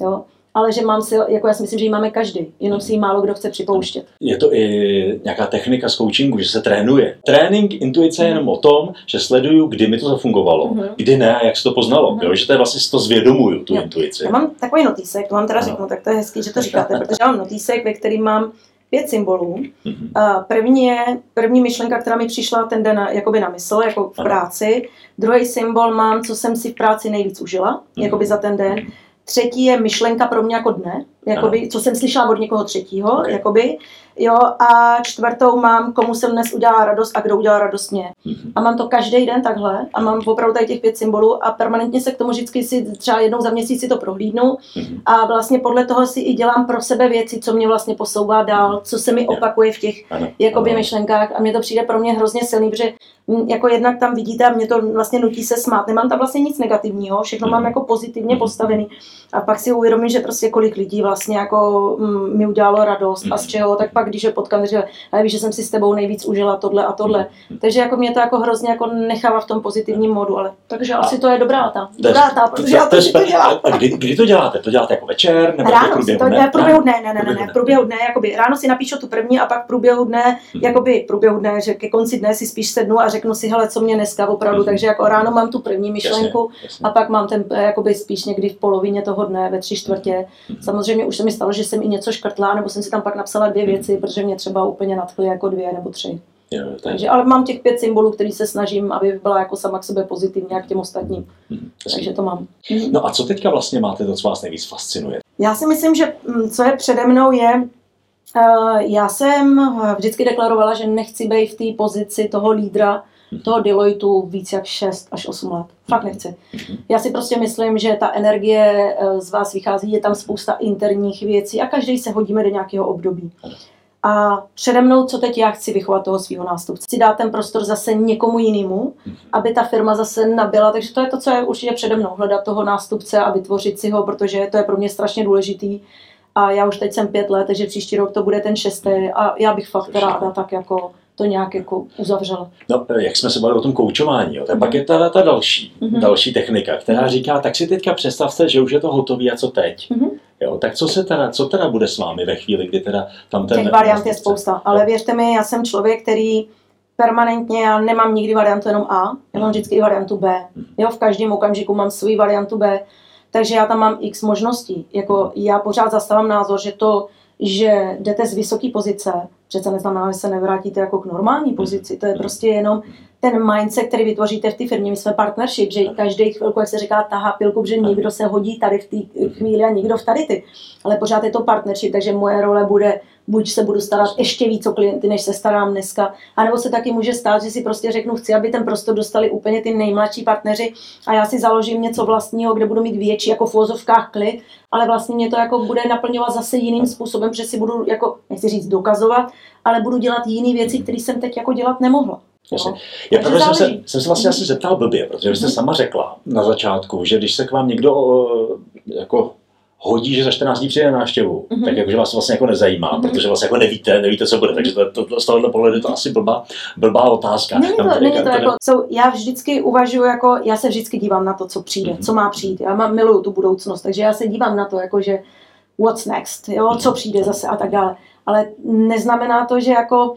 Jo, ale že mám si, jako já si myslím, že ji máme každý, jenom si ji málo kdo chce připouštět. Je to i nějaká technika z coachingu, že se trénuje. Trénink intuice je jenom o tom, že sleduju, kdy mi to zafungovalo, kdy ne a jak se to poznalo. Jo, že to je vlastně si to zvědomuju, tu jo. intuici. Já mám takový notýsek, to vám teda řeknu, tak to je hezký, že to říkáte, protože já mám notýsek, ve kterým mám pět symbolů. Mm-hmm. První je, první myšlenka, která mi přišla ten den na, jakoby na mysl, jako v práci. Druhý symbol mám, co jsem si v práci nejvíc užila, mm-hmm. jakoby za ten den. Třetí je myšlenka pro mě jako dne, jakoby, co jsem slyšela od někoho třetího, okay. jakoby, jo, a čtvrtou mám, komu jsem dnes udělala radost a kdo udělal radost mě. Mm-hmm. A mám to každý den takhle a mám opravdu tady těch pět symbolů a permanentně se k tomu vždycky si třeba jednou za měsíc si to prohlídnu mm-hmm. a vlastně podle toho si i dělám pro sebe věci, co mě vlastně posouvá dál, co se mi opakuje v těch ano. jakoby ano. myšlenkách a mě to přijde pro mě hrozně silný, protože jako jednak tam vidíte a mě to vlastně nutí se smát, nemám tam vlastně nic negativního, všechno mm-hmm. mám jako pozitivně postavený a pak si uvědomím, že prostě kolik lidí vlastně jako mi udělalo radost mm-hmm. a z čeho, tak pak když je potkám, říkám, ale víš, že jsem si s tebou nejvíc užila tohle a tohle. Takže jako mě to jako hrozně jako nechává v tom pozitivním módu, ale takže a asi to je dobrá ta. Dobrá ta, protože já to vždycky dělám. A kdy, kdy to děláte? To děláte jako večer nebo ráno, průběhu dne? Ráno, průběhu dne, ne, ne, ne, ne, průběhu dne, jakoby ráno si napíšu tu první a pak průběhu dne, hmm. jakoby průběhu dne, že ke konci dne si spíš sednu a řeknu si, hele, co mě dneska opravdu, hmm. takže jako ráno mám tu první myšlenku jasně, jasně. a pak mám ten jakoby spíš někdy v polovině toho dne, ve tři čtvrtě. Hmm. Samozřejmě už se mi stalo, že jsem i něco škrtla, nebo jsem si tam pak napsala dvě věci, protože mě třeba úplně nadchly jako dvě nebo tři. Jo, tak. Takže, ale mám těch pět symbolů, který se snažím, aby byla jako sama k sebe pozitivní a k těm ostatním. Hmm, takže to mám. No a co teďka vlastně máte, to, co vás nejvíc fascinuje? Já si myslím, že co je přede mnou je, já jsem vždycky deklarovala, že nechci být v té pozici toho lídra, toho Deloitu víc jak šest až osm let. Fakt nechci. Já si prostě myslím, že ta energie z vás vychází, je tam spousta interních věcí a každý se hodíme do nějakého období. A přede mnou, co teď já chci vychovat toho svého nástupce. Chci dát ten prostor zase někomu jinému, aby ta firma zase nabyla. Takže to je to, co je určitě přede mnou. Hledat toho nástupce a vytvořit si ho, protože to je pro mě strašně důležitý. A já už teď jsem pět let, takže příští rok to bude ten šestý. A já bych fakt ráda tak jako to nějak jako uzavřela. No, jak jsme se bavili o tom koučování, jo, tak mm. pak je ta, ta další, mm-hmm. další technika, která říká, tak si teďka představte, že už je to hotový a co teď. Mm-hmm. Jo, tak co se teda, co teda bude s vámi ve chvíli, kdy teda tam ten... Těch variant je spousta, ale věřte mi, já jsem člověk, který permanentně, já nemám nikdy variantu jenom A, já mám vždycky i variantu B. Jo, v každém okamžiku mám svůj variantu B, takže já tam mám x možností. Jako já pořád zastávám názor, že to, že jdete z vysoké pozice, přece neznamená, že se nevrátíte jako k normální pozici, to je prostě jenom ten mindset, který vytvoříte v té firmě. My jsme partnership, že každý chvilku, jak se říká, tahá pilku, že někdo se hodí tady v té chvíli a někdo v tady ty. Ale pořád je to partnership, takže moje role bude, buď se budu starat ještě víc o klienty, než se starám dneska, anebo se taky může stát, že si prostě řeknu, chci, aby ten prostor dostali úplně ty nejmladší partneři a já si založím něco vlastního, kde budu mít větší, jako v uvozovkách klid, ale vlastně mě to jako bude naplňovat zase jiným způsobem, že si budu, jako, nechci říct, dokazovat, ale budu dělat jiné věci, které jsem teď jako dělat nemohla. No. Já pravdě jsem se, jsem se vlastně asi zeptal blbě, protože jste sama řekla na začátku, že když se k vám někdo jako hodí, že za čtrnáct dní přijde na návštěvu, mm-hmm. tak jakože vás vlastně jako nezajímá, mm-hmm. protože vlastně jako nevíte, nevíte, co bude, takže to, to, z tohoto pohledu je to asi blbá, blbá otázka. Není to, tam tady, není to tady... jako, so, já vždycky uvažuju, jako, já se vždycky dívám na to, co přijde, mm-hmm. co má přijít, já mám, miluju tu budoucnost, takže já se dívám na to, jakože what's next, jo, co přijde zase a tak dále, ale neznamená to, že jako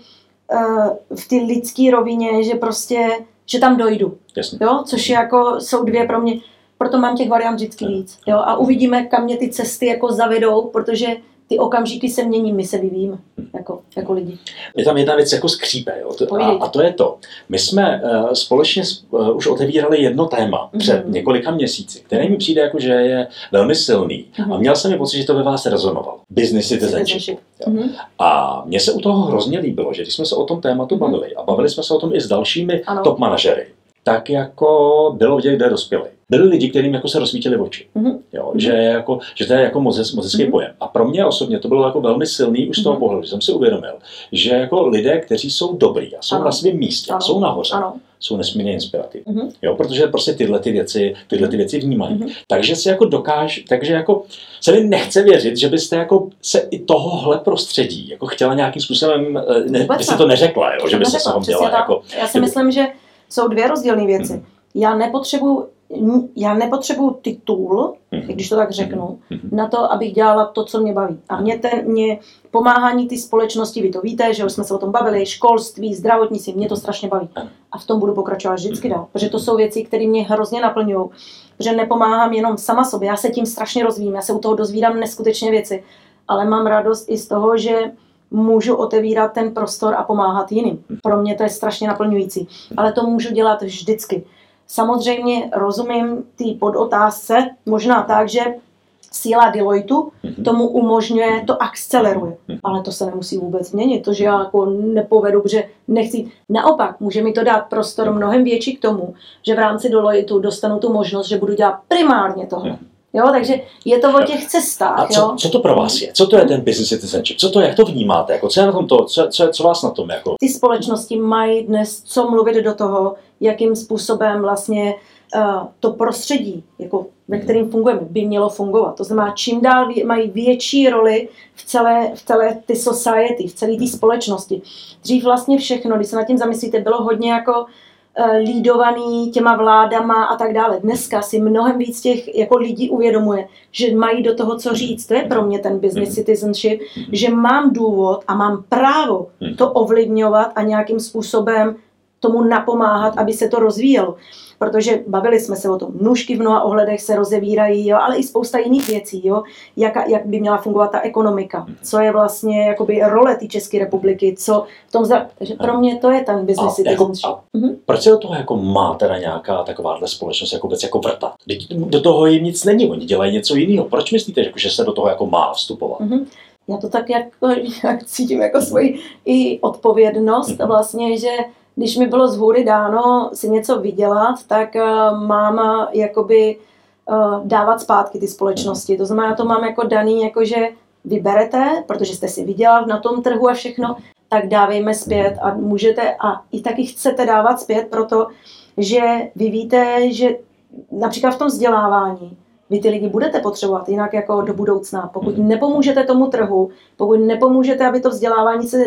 v té lidské rovině, že prostě, že tam dojdu, jo? Což je jako, jsou dvě pro mě, proto mám těch variant vždycky víc, jo? A uvidíme, kam mě ty cesty jako zavedou, protože ty okamžiky se mění, my se vyvíjíme jako, jako lidi. Je tam jedna věc jako skřípe, jo? A, a to je to. My jsme uh, společně uh, už otevírali jedno téma před mm-hmm. několika měsíci, které mi přijde jako, že je velmi silný mm-hmm. a měl jsem mi pocit, že to ve vás rezonovalo. Business citizenship. Mm-hmm. A mně se u toho hrozně líbilo, že když jsme se o tom tématu bavili mm-hmm. a bavili jsme se o tom i s dalšími ano. top manažery, tak jako bylo vidět, kde dospěli. Byli lidi, kterým jako se rozsvítily oči, mm-hmm. jo, že, jako, že to je jako moc, moc hezký mm-hmm. pojem. A pro mě osobně to bylo jako velmi silný už z toho mm-hmm. pohledu, že jsem si uvědomil, že jako lidé, kteří jsou dobrý a jsou ano. na svém místě, ano. jsou nahoře, ano. jsou nesmírně inspirativní, mm-hmm. jo, protože prostě tyhle ty věci, tyhle ty věci vnímají. Mm-hmm. Takže se jako dokáž, takže jako se mi nechce věřit, že byste jako se i tohohle prostředí jako chtěla nějakým způsobem, ne, byste to neřekla, jo, že byste se ho měla jako. Já si myslím, že jsou dvě rozdílné věci. Mm-hmm. Já nepotřebuji Já nepotřebuji titul, když to tak řeknu, na to, abych dělala to, co mě baví. A mě, ten, mě pomáhání té společnosti, vy to víte, že už jsme se o tom bavili, školství, zdravotnictví, mě to strašně baví. A v tom budu pokračovat vždycky dál, protože to jsou věci, které mě hrozně naplňují, protože nepomáhám jenom sama sobě, já se tím strašně rozvíjím, já se u toho dozvídám neskutečně věci, ale mám radost i z toho, že můžu otevírat ten prostor a pomáhat jiným. Pro mě to je strašně naplňující, ale to můžu dělat vždycky. Samozřejmě rozumím té podotázce, možná tak, že síla Deloitu tomu umožňuje, to akceleruje. Ale to se nemusí vůbec měnit, to, že já jako nepovedu, protože nechci. Naopak, může mi to dát prostor mnohem větší k tomu, že v rámci Deloitu dostanu tu možnost, že budu dělat primárně tohle. Jo, takže je to o těch cestách. A co, jo? Co to pro vás je? Co to je ten business citizenship? Co to je? Jak to vnímáte? Jako, co je na tom to? Co, co, co vás na tom? Jako? Ty společnosti mají dnes co mluvit do toho, jakým způsobem vlastně uh, to prostředí, jako, ve kterém fungujeme, by mělo fungovat. To znamená, čím dál vě- mají větší roli v celé, v celé ty society, v celé té společnosti. Dřív vlastně všechno, když se nad tím zamyslíte, bylo hodně jako lídovaný těma vládama a tak dále. Dneska si mnohem víc těch jako lidí uvědomuje, že mají do toho co říct. To je pro mě ten business citizenship, že mám důvod a mám právo to ovlivňovat a nějakým způsobem tomu napomáhat, aby se to rozvíjelo. Protože bavili jsme se o tom, nůžky v mnoha ohledech se rozevírají, jo, ale i spousta jiných věcí, jo, jak, jak by měla fungovat ta ekonomika, co je vlastně jakoby role té České republiky, co v tom, za... takže pro mě to je ten business citizenship. Jako, mhm. Proč se do toho jako má teda nějaká takováhle společnost jako vůbec jako vrtat? Do toho jim nic není, oni dělají něco jiného. Proč myslíte, že se do toho jako má vstupovat? Mhm. Já to tak jako, jak cítím jako svoji i odpovědnost mhm. vlastně, že když mi bylo z hůry dáno si něco vydělat, tak mám jakoby dávat zpátky ty společnosti. To znamená, to mám jako daný, jakože vyberete, protože jste si vydělal na tom trhu a všechno, tak dávejme zpět a můžete a i taky chcete dávat zpět, protože vy víte, že například v tom vzdělávání vy ty lidi budete potřebovat jinak jako do budoucna. Pokud nepomůžete tomu trhu, pokud nepomůžete, aby to vzdělávání se,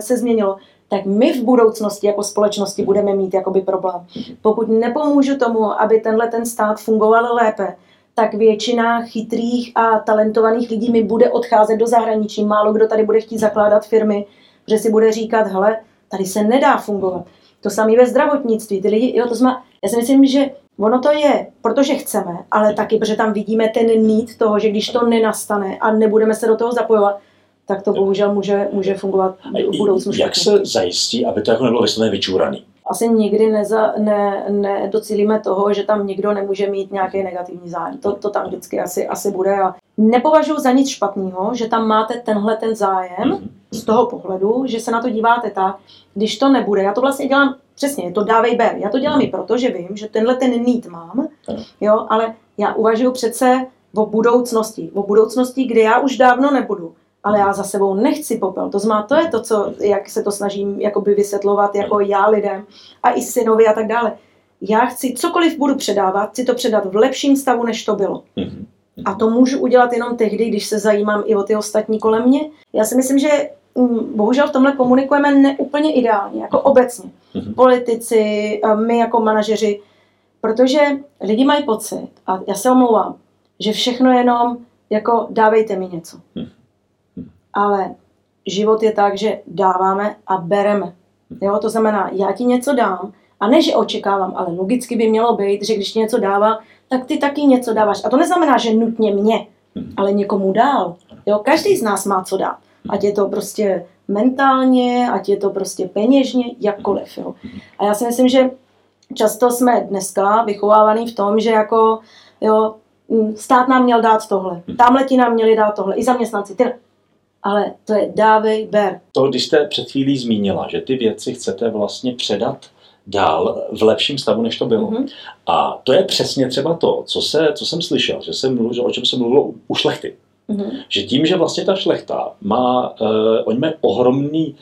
se změnilo, tak my v budoucnosti jako společnosti budeme mít jakoby problém. Pokud nepomůžu tomu, aby tenhle ten stát fungoval lépe, tak většina chytrých a talentovaných lidí mi bude odcházet do zahraničí. Málo kdo tady bude chtít zakládat firmy, že si bude říkat, hele, tady se nedá fungovat. To samé ve zdravotnictví. Ty lidi, jo, to znamená, já si myslím, že ono to je, protože chceme, ale taky, protože tam vidíme ten need toho, že když to nenastane a nebudeme se do toho zapojovat, tak to bohužel může, může fungovat v budoucnu. Jak se zajistí, aby to jako nebylo vysloveně vyčuraný? Asi nikdy neza, ne, ne docílíme toho, že tam nikdo nemůže mít nějaký negativní zájem. To, to tam vždycky asi, asi bude. A nepovažuji za nic špatného, že tam máte tenhle ten zájem mm-hmm. z toho pohledu, že se na to díváte tak, když to nebude. Já to vlastně dělám, přesně, je to dávej ber. Já to dělám mm-hmm. i proto, že vím, že tenhle ten need mám, mm-hmm. jo, ale já uvažuji přece o budoucnosti. O budoucnosti, kde já už dávno nebudu. Ale já za sebou nechci popel. To znamená, to je to, co, jak se to snažím jakoby vysvětlovat jako já lidem a i synovi a tak dále. Já chci, cokoliv budu předávat, chci to předat v lepším stavu, než to bylo. A to můžu udělat jenom tehdy, když se zajímám i o ty ostatní kolem mě. Já si myslím, že bohužel v tomhle komunikujeme neúplně ideálně, jako obecně. Politici, my jako manažeři, protože lidi mají pocit, a já se omlouvám, že všechno jenom jako dávejte mi něco. Ale život je tak, že dáváme a bereme. Jo? To znamená, já ti něco dám, a ne, že očekávám, ale logicky by mělo být, že když ti něco dává, tak ty taky něco dáváš. A to neznamená, že nutně mě, ale někomu dál. Jo? Každý z nás má co dát. Ať je to prostě mentálně, ať je to prostě peněžně, jakkoliv. Jo? A já si myslím, že často jsme dneska vychovávaní v tom, že jako, jo, stát nám měl dát tohle, tamhle ti nám měli dát tohle, i zaměstnanci, ty. Ale to je dávej, ber. To, když jste před chvílí zmínila, že ty věci chcete vlastně předat dál v lepším stavu, než to bylo. Mm-hmm. A to je přesně třeba to, co, se, co jsem slyšel, že jsem mluvil, o čem jsem mluvil u šlechty. Mm-hmm. Že tím, že vlastně ta šlechta má, uh, oni mají ohromný,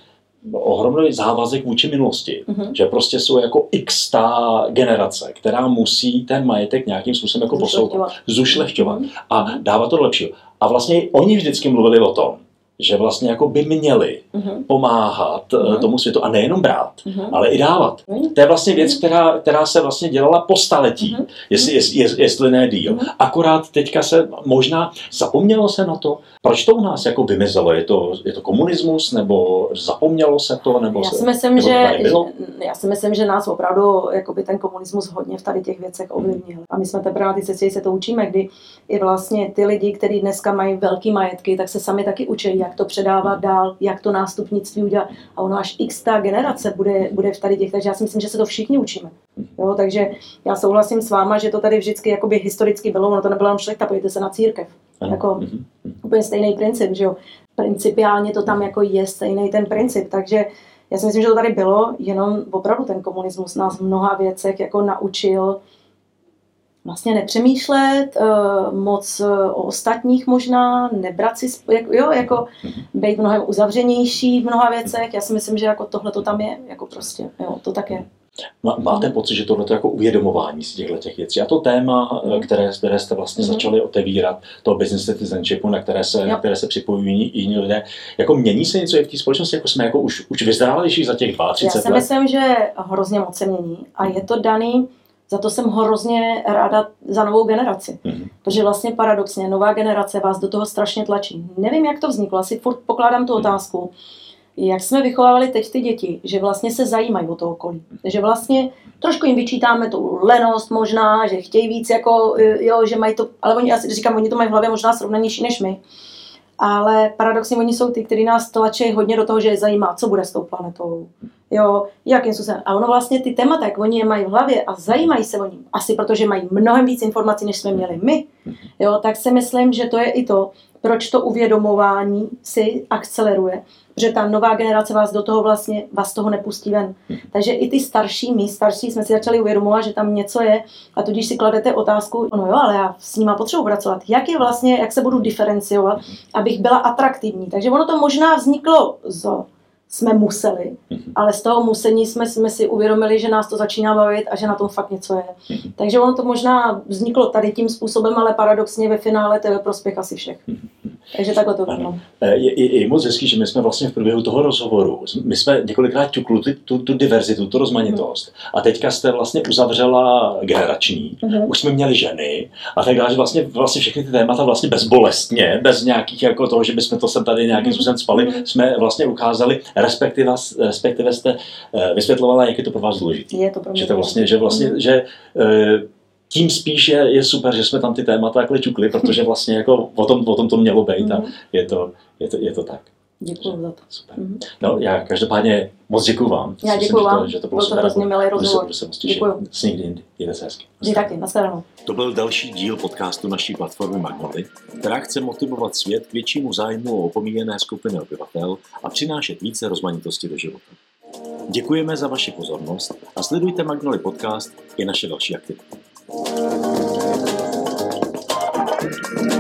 ohromný závazek vůči minulosti, mm-hmm. že prostě jsou jako x tá generace, která musí ten majetek nějakým způsobem jako posouvat, zušlechťovat mm-hmm. a dávat to do lepšího. A vlastně oni vždycky mluvili o tom, že vlastně jako by měli uh-huh. pomáhat uh-huh. tomu světu a nejenom brát, uh-huh. ale i dávat. Uh-huh. To je vlastně věc, která, která se vlastně dělala po staletí, uh-huh. jestli, jest, jestli ne díl. Uh-huh. Akorát teďka se možná zapomnělo se na to, proč to u nás jako vymizelo. Je to, je to komunismus, nebo zapomnělo se to, nebo já si myslím, se, nebo že, že, já si myslím, že nás opravdu jakoby ten komunismus hodně v tady těch věcech ovlivnil. A my jsme teprve na ty cestě se to učíme, kdy i vlastně ty lidi, kteří dneska mají velký majetky, tak se sami taky učí, jak to předávat dál, jak to nástupnictví udělat. A ono až x ta generace bude, bude v tady těch. Takže já si myslím, že se to všichni učíme. Jo, takže já souhlasím s váma, že to tady vždycky jakoby historicky bylo, ono to nebyla jenom šlechta, pojďte se na církev. Ano. Jako mm-hmm. úplně stejný princip, že jo. Principiálně to tam jako je stejný ten princip, takže já si myslím, že to tady bylo, jenom opravdu ten komunismus nás v mnoha věcech jako naučil vlastně nepřemýšlet, moc o ostatních možná, nebrat si, jo, jako být mnohem uzavřenější v mnoha věcech. Já si myslím, že jako tohle to tam je, jako prostě, jo, to tak je. Máte pocit, že tohle je jako uvědomování si těchto věcí a to téma, které, které jste vlastně mm-hmm. začali otevírat, toho business citizenshipu, na které se, na které se připojují jiní lidé, jako mění se něco i v té společnosti, jako jsme jako už, už vyzrálejší za těch třicet dva let? Já si myslím, že hrozně moc se mění a je to daný, za to jsem hrozně ráda za novou generaci, mm-hmm. protože vlastně paradoxně nová generace vás do toho strašně tlačí. Nevím, jak to vzniklo, asi furt pokládám tu otázku. Jak jsme vychovávali teď ty děti, že vlastně se zajímají o to okolí, že vlastně trošku jim vyčítáme tu lenost možná, že chtějí víc, jako, jo, že mají to, ale oni, já si říkám, oni to mají v hlavě možná srovnanější než my, ale paradoxně oni jsou ty, kteří nás tlačí hodně do toho, že je zajímá, co bude s tou planetou, jo, jakým způsobem. A ono vlastně ty témata, jak oni je mají v hlavě a zajímají se o ní, asi protože mají mnohem víc informací, než jsme měli my, jo, tak si myslím, že to je i to, proč to uvědomování si akceleruje, protože ta nová generace vás do toho vlastně, vás toho nepustí ven. Takže i ty starší, my starší jsme si začali uvědomovat, že tam něco je a tudíž si kladete otázku, no jo, ale já s nima potřebuji pracovat, jak je vlastně, jak se budu diferenciovat, abych byla atraktivní. Takže ono to možná vzniklo z jsme museli, ale z toho musení jsme, jsme si uvědomili, že nás to začíná bavit a že na tom fakt něco je. Takže ono to možná vzniklo tady tím způsobem, ale paradoxně ve finále to je prospěch asi všech. Takže takhle to bylo. Je, je, je moc hezký, že my jsme vlastně v průběhu toho rozhovoru, my jsme několikrát ťukli tu, tu diverzitu, tu rozmanitost. A teďka jste vlastně uzavřela generační, uh-huh. už jsme měli ženy a tak dále, že vlastně, vlastně všechny ty témata vlastně bezbolestně, bez nějakých jako toho, že bychom to sem tady nějakým způsobem spali, uh-huh. jsme vlastně ukázali, respektive, respektive jste vysvětlovala, jak je to pro vás důležité. Je to pro mě. Že to vlastně, že vlastně, uh-huh. že uh, tím spíš je, je super, že jsme tam ty témata takhle čukli, protože vlastně jako o tom, o tom to mělo být a je to, je to, je to tak. Děkuju za to. Super. No já každopádně moc děkuju vám. Já děkuju vám, že to bylo super, hrozně milý rozhovor. Děkuju. S někdy jindy. Jde se hezky. Jde taky, nashledanou. To byl další díl podcastu naší platformy Magnolit, která chce motivovat svět k většímu zájmu o opomíjené skupiny obyvatel a přinášet více rozmanitosti do života. Děkujeme za vaši pozornost a sledujte Magnolit podcast i naše další aktivity. Thank you.